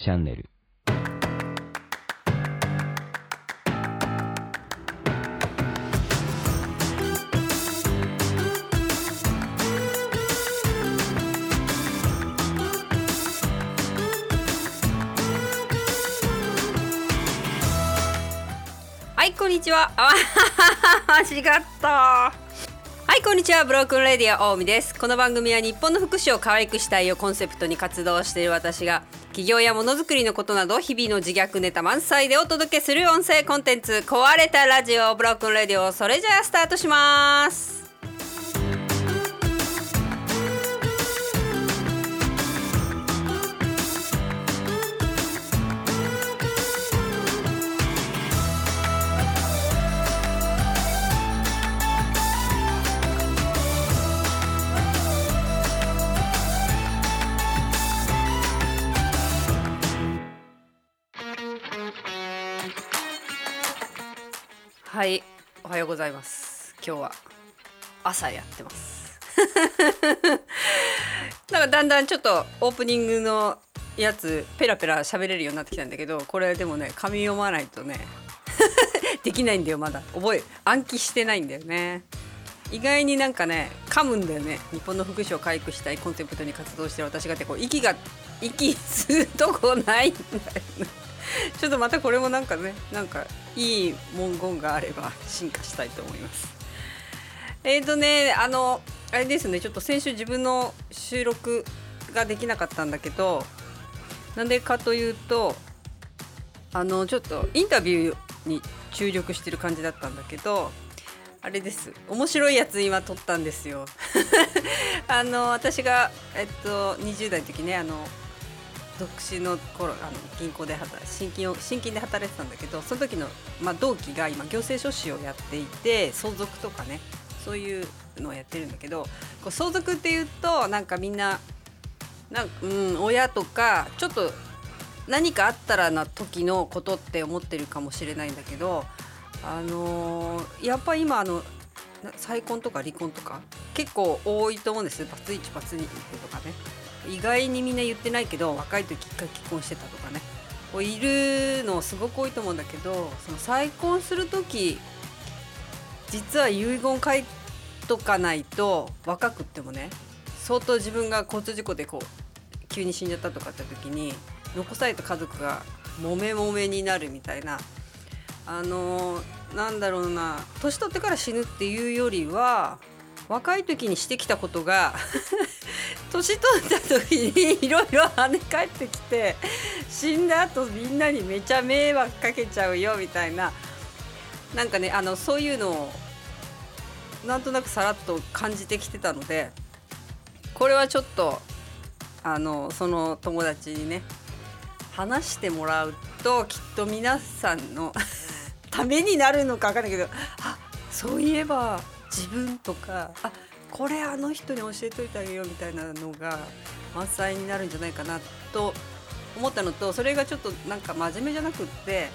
チャンネル。はい、こんにちは。あははは、違った。はい、こんにちは。ブロークンレディオ大海です。この番組は日本の福祉を可愛くしたいをコンセプトに活動している私が、企業やものづくりのことなど日々の自虐ネタ満載でお届けする音声コンテンツ、壊れたラジオブロークンレディオ。それじゃあスタートします。はい、おはようございます。今日は朝やってますなんかだんだんちょっとオープニングのやつペラペラ喋れるようになってきたんだけど、これでもね、紙読まないとねできないんだよ。まだ暗記してないんだよね。意外になんかね、噛むんだよね。日本の福祉を回復したいコンセプトに活動してる私がって、こう息するとこないんだよねちょっとまたこれもなんかね、なんかいい文言があれば進化したいと思います。あれですね、ちょっと先週自分の収録ができなかったんだけど、なんでかというと、ちょっとインタビューに注力してる感じだったんだけど、あれです、面白いやつ今撮ったんですよ私が、20代の時ね、独身の頃、銀行で新金で働いてたんだけど、その時の、同期が今行政書士をやっていて、相続とかね、そういうのをやってるんだけど、こう相続っていうとなんかみんな、親とかちょっと何かあったらな時のことって思ってるかもしれないんだけど、やっぱり今再婚とか離婚とか結構多いと思うんです。バツ1バツ2とかね、意外にみんな言ってないけど、若い時一回結婚してたとかね、いるのすごく多いと思うんだけど、その再婚する時実は遺言書いとかないと、若くってもね、相当自分が交通事故でこう急に死んじゃったとかって時に残された家族がもめもめになるみたいな、なんだろうな、年取ってから死ぬっていうよりは、若い時にしてきたことが年取った時にいろいろ跳ね返ってきて、死んだ後みんなにめちゃ迷惑かけちゃうよみたいな、なんかね、そういうのをなんとなくさらっと感じてきてたので、これはちょっとその友達にね話してもらうと、きっと皆さんのためになるのか分かんないけど、あ、そういえば自分とか、あ、これ人に教えといてあげようみたいなのが満載になるんじゃないかなと思ったのと、それがちょっとなんか真面目じゃなくって、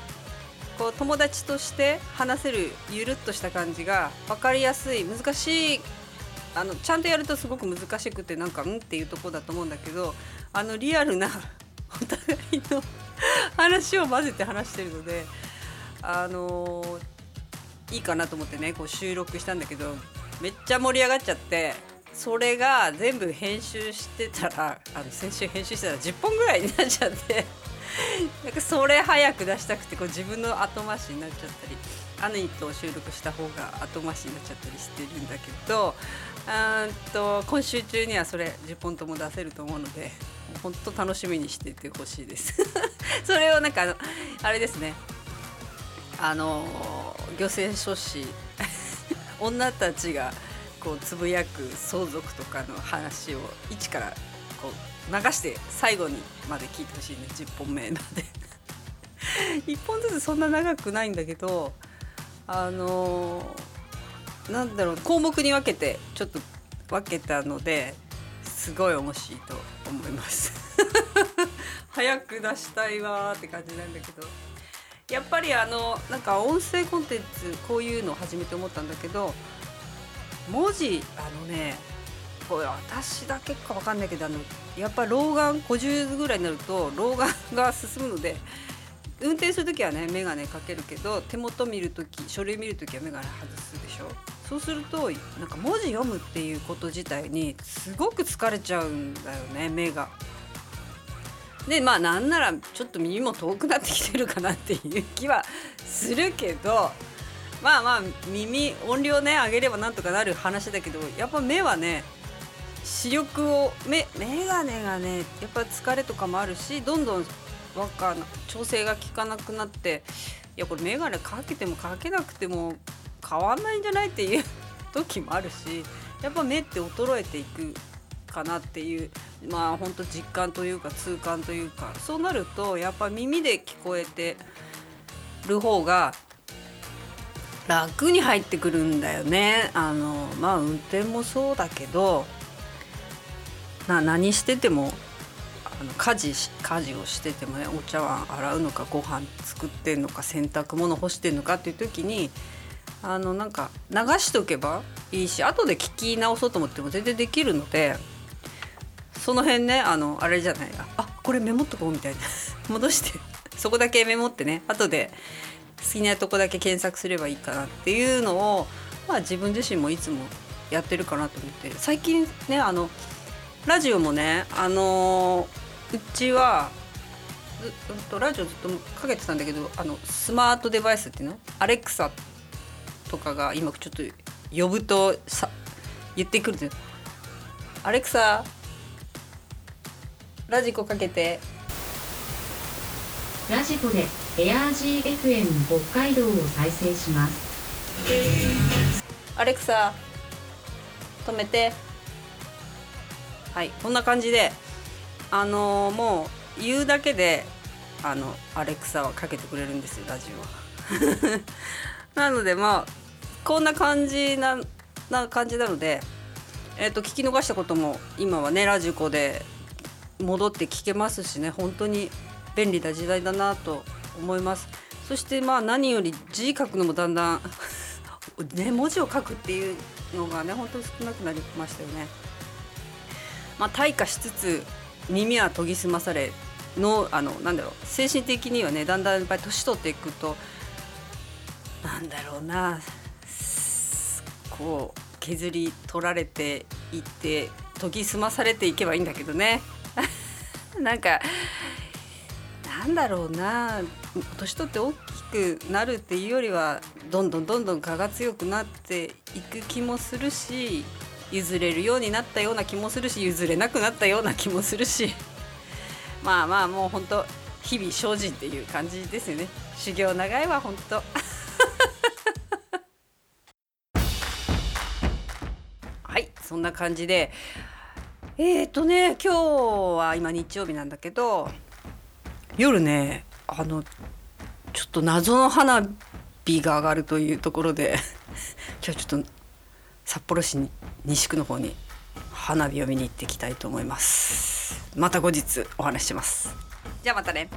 こう友達として話せるゆるっとした感じが分かりやすい。難しい、ちゃんとやるとすごく難しくて、なんかっていうところだと思うんだけど、リアルなお互いの話を混ぜて話してるので、いいかなと思ってね、こう収録したんだけど、めっちゃ盛り上がっちゃって、それが全部編集してたら、先週編集してたら10本ぐらいになっちゃってなんかそれ早く出したくて、こう自分の後回しになっちゃったり、兄と収録した方が後回しになっちゃったりしてるんだけど、今週中にはそれ10本とも出せると思うので、本当楽しみにしててほしいですそれをなんかあれですね、行政書士女たちがこうつぶやく相続とかの話を一からこう流して最後にまで聞いてほしいね、10本目まで1本ずつそんな長くないんだけど、なんだろう、項目に分けてちょっと分けたので、すごい面白いと思います早く出したいわって感じなんだけど、やっぱりなんか音声コンテンツこういうのを始めて思ったんだけど、文字これ私だけか分かんないけど、やっぱ老眼50ぐらいになると老眼が進むので、運転するときはね眼鏡かけるけど、手元見るとき、書類見るときは眼鏡外すでしょ。そうするとなんか文字読むっていうこと自体にすごく疲れちゃうんだよね、目が。でまあなんならちょっと耳も遠くなってきてるかなっていう気はするけど、まあまあ耳音量ね上げればなんとかなる話だけど、やっぱ目はね視力を眼鏡がねやっぱ疲れとかもあるし、どんどん調整が効かなくなって、いやこれ眼鏡かけてもかけなくても変わんないんじゃないっていう時もあるし、やっぱ目って衰えていくかなっていう、まあほんと実感というか痛感というか、そうなるとやっぱ耳で聞こえてる方が楽に入ってくるんだよね。まあ運転もそうだけど、何してても家事をしててもね、お茶碗洗うのかご飯作ってんのか洗濯物干してんのかっていう時になんか流しとけばいいし、後で聞き直そうと思っても全然できるので、その辺ねあれじゃない、これメモっとこうみたいな戻してそこだけメモってね、後で好きなとこだけ検索すればいいかなっていうのを、まあ、自分自身もいつもやってるかなと思って、最近ねラジオもねうちはラジオずっとかけてたんだけど、スマートデバイスっていうのアレクサとかが今ちょっと呼ぶと言ってくるんですよ。アレクサラジコかけて、ラジコでエアージー FM 北海道を再生します。アレクサ止めて、はい、こんな感じでもう言うだけでアレクサはかけてくれるんですよ、ラジオはなのでまあこんな感じな感じなので、聞き逃したことも今はねラジコで戻って聞けますしね、本当に便利な時代だなと思います。そしてまあ何より字書くのもだんだん、ね、文字を書くっていうのがね本当に少なくなりましたよね。まあ、退化しつつ耳は研ぎ澄まされのなんだろう、精神的にはねだんだんやっぱり年取っていくとなんだろうな、こう削り取られていって研ぎ澄まされていけばいいんだけどねなんかなんだろうな、年取って大きくなるっていうよりはどんどん我が強くなっていく気もするし、譲れるようになったような気もするし、譲れなくなったような気もするしまあまあもう本当日々精進っていう感じですよね。修行長いわ本当はい、そんな感じで今日は今日曜日なんだけど、夜ねちょっと謎の花火が上がるというところで今日ちょっと札幌市西区の方に花火を見に行ってきたいと思います。また後日お話しします。じゃあまたね。